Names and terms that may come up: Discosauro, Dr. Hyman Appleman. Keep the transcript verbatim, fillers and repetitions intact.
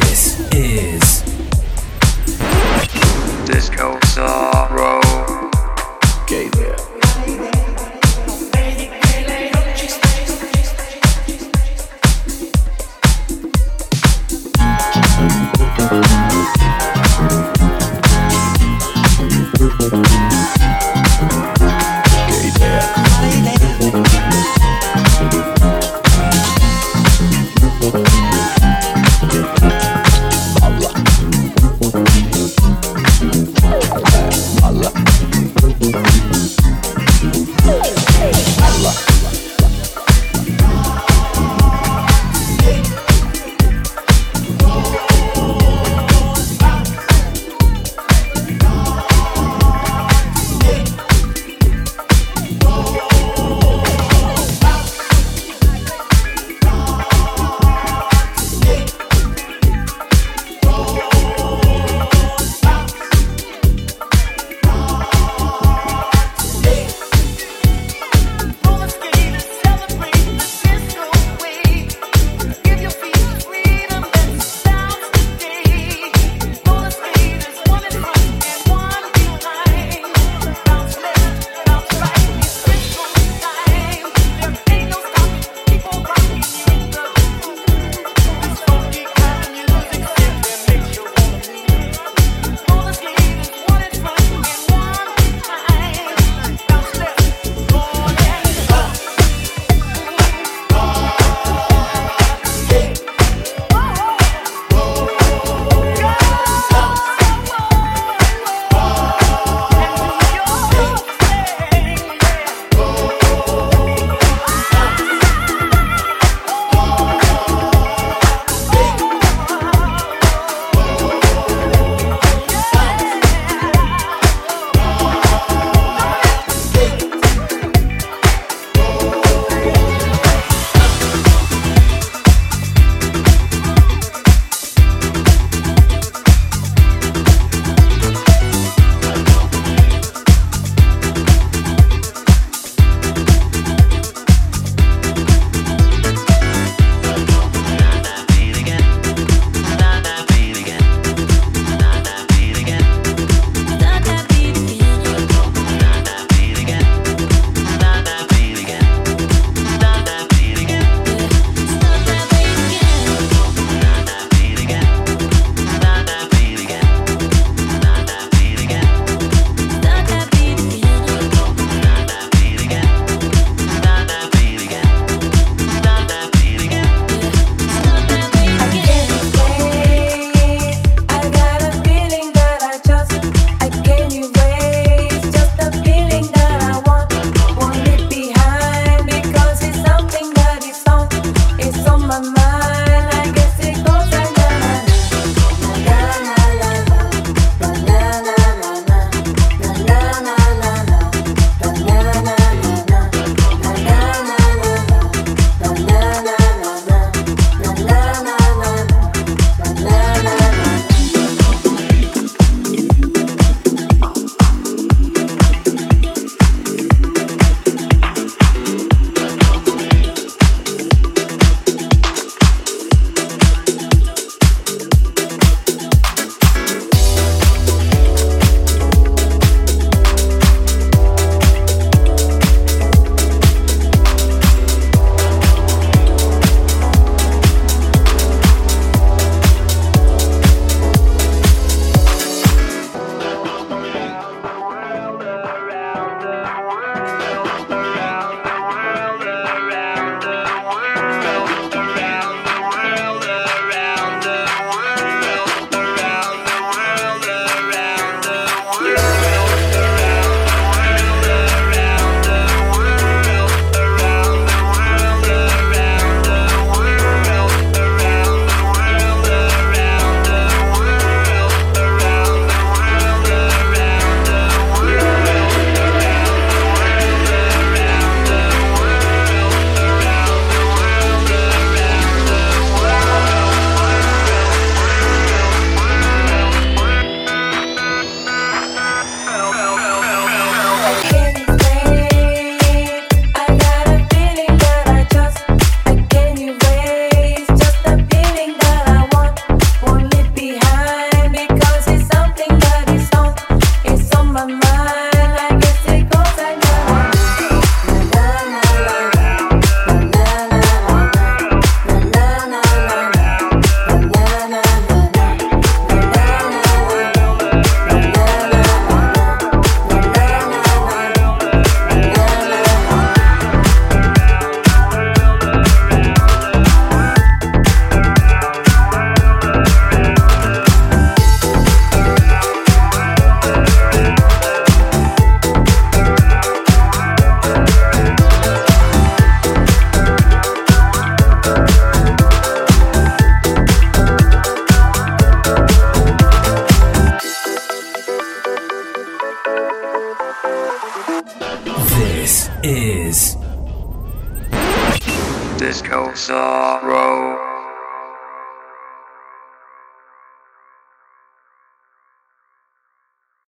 This is Discosauro.